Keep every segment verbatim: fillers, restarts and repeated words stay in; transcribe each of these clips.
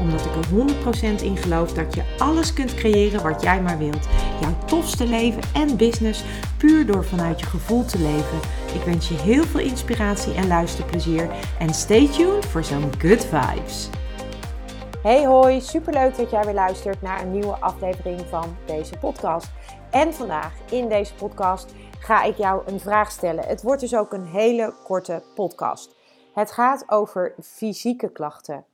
Omdat ik er honderd procent in geloof dat je alles kunt creëren wat jij maar wilt. Jouw tofste leven en business puur door vanuit je gevoel te leven. Ik wens je heel veel inspiratie en luisterplezier. En stay tuned voor zo'n Good Vibes. Hey hoi, superleuk dat jij weer luistert naar een nieuwe aflevering van deze podcast. En vandaag in deze podcast ga ik jou een vraag stellen. Het wordt dus ook een hele korte podcast. Het gaat over fysieke klachten.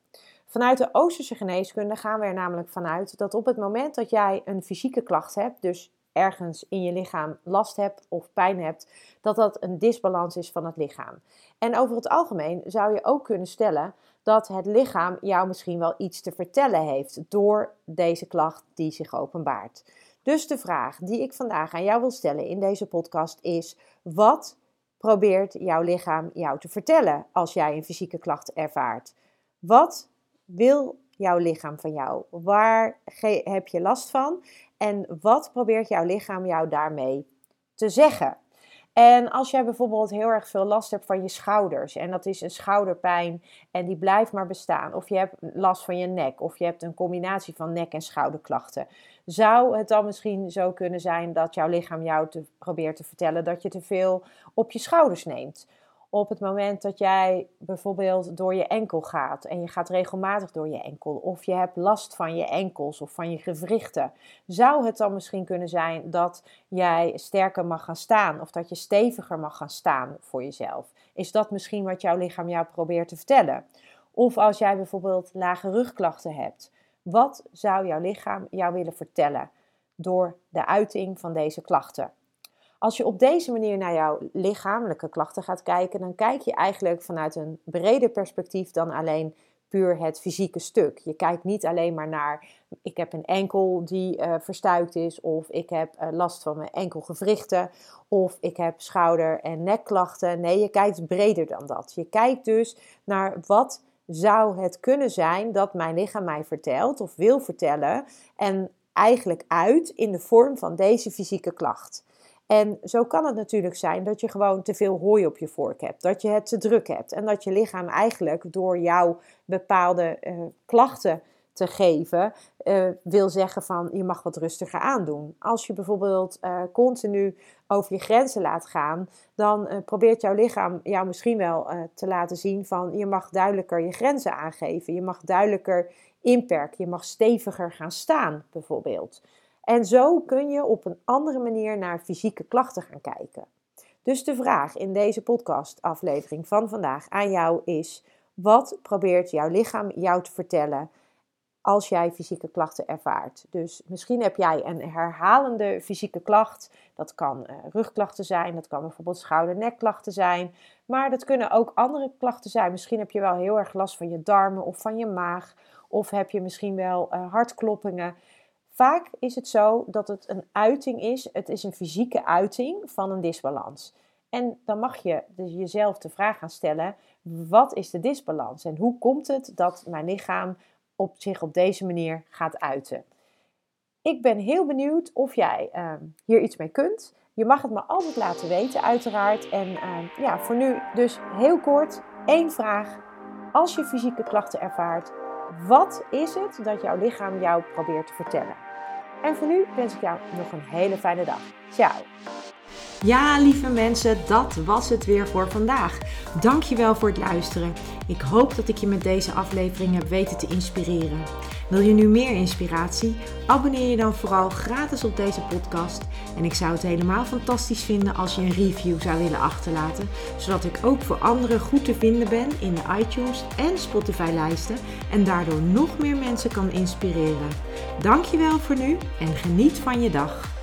Vanuit de Oosterse geneeskunde gaan we er namelijk vanuit dat op het moment dat jij een fysieke klacht hebt, dus ergens in je lichaam last hebt of pijn hebt, dat dat een disbalans is van het lichaam. En over het algemeen zou je ook kunnen stellen dat het lichaam jou misschien wel iets te vertellen heeft door deze klacht die zich openbaart. Dus de vraag die ik vandaag aan jou wil stellen in deze podcast is: wat probeert jouw lichaam jou te vertellen als jij een fysieke klacht ervaart? Wat wil jouw lichaam van jou? Waar ge- heb je last van? En wat probeert jouw lichaam jou daarmee te zeggen? En als jij bijvoorbeeld heel erg veel last hebt van je schouders, en dat is een schouderpijn en die blijft maar bestaan, of je hebt last van je nek, of je hebt een combinatie van nek- en schouderklachten, zou het dan misschien zo kunnen zijn dat jouw lichaam jou te, probeert te vertellen dat je te veel op je schouders neemt? Op het moment dat jij bijvoorbeeld door je enkel gaat en je gaat regelmatig door je enkel, of je hebt last van je enkels of van je gewrichten, zou het dan misschien kunnen zijn dat jij sterker mag gaan staan of dat je steviger mag gaan staan voor jezelf? Is dat misschien wat jouw lichaam jou probeert te vertellen? Of als jij bijvoorbeeld lage rugklachten hebt, wat zou jouw lichaam jou willen vertellen door de uiting van deze klachten? Als je op deze manier naar jouw lichamelijke klachten gaat kijken, dan kijk je eigenlijk vanuit een breder perspectief dan alleen puur het fysieke stuk. Je kijkt niet alleen maar naar: ik heb een enkel die uh, verstuikt is, of ik heb uh, last van mijn enkelgewrichten, of ik heb schouder- en nekklachten. Nee, je kijkt breder dan dat. Je kijkt dus naar: wat zou het kunnen zijn dat mijn lichaam mij vertelt of wil vertellen, en eigenlijk uit in de vorm van deze fysieke klacht. En zo kan het natuurlijk zijn dat je gewoon te veel hooi op je vork hebt, dat je het te druk hebt en dat je lichaam eigenlijk door jou bepaalde uh, klachten te geven uh, wil zeggen van: je mag wat rustiger aandoen. Als je bijvoorbeeld uh, continu over je grenzen laat gaan, dan uh, probeert jouw lichaam jou misschien wel uh, te laten zien van: je mag duidelijker je grenzen aangeven, je mag duidelijker inperken, je mag steviger gaan staan bijvoorbeeld. En zo kun je op een andere manier naar fysieke klachten gaan kijken. Dus de vraag in deze podcastaflevering van vandaag aan jou is: wat probeert jouw lichaam jou te vertellen als jij fysieke klachten ervaart? Dus misschien heb jij een herhalende fysieke klacht. Dat kan rugklachten zijn, dat kan bijvoorbeeld schouder-nekklachten zijn. Maar dat kunnen ook andere klachten zijn. Misschien heb je wel heel erg last van je darmen of van je maag. Of heb je misschien wel hartkloppingen. Vaak is het zo dat het een uiting is, het is een fysieke uiting van een disbalans. En dan mag je dus jezelf de vraag gaan stellen: wat is de disbalans? En hoe komt het dat mijn lichaam op zich op deze manier gaat uiten? Ik ben heel benieuwd of jij uh, hier iets mee kunt. Je mag het me altijd laten weten, uiteraard. En uh, ja, voor nu dus heel kort één vraag. Als je fysieke klachten ervaart, wat is het dat jouw lichaam jou probeert te vertellen? En voor nu wens ik jou nog een hele fijne dag. Ciao! Ja, lieve mensen, dat was het weer voor vandaag. Dankjewel voor het luisteren. Ik hoop dat ik je met deze aflevering heb weten te inspireren. Wil je nu meer inspiratie? Abonneer je dan vooral gratis op deze podcast. En ik zou het helemaal fantastisch vinden als je een review zou willen achterlaten, zodat ik ook voor anderen goed te vinden ben in de iTunes en Spotify lijsten en daardoor nog meer mensen kan inspireren. Dankjewel voor nu en geniet van je dag.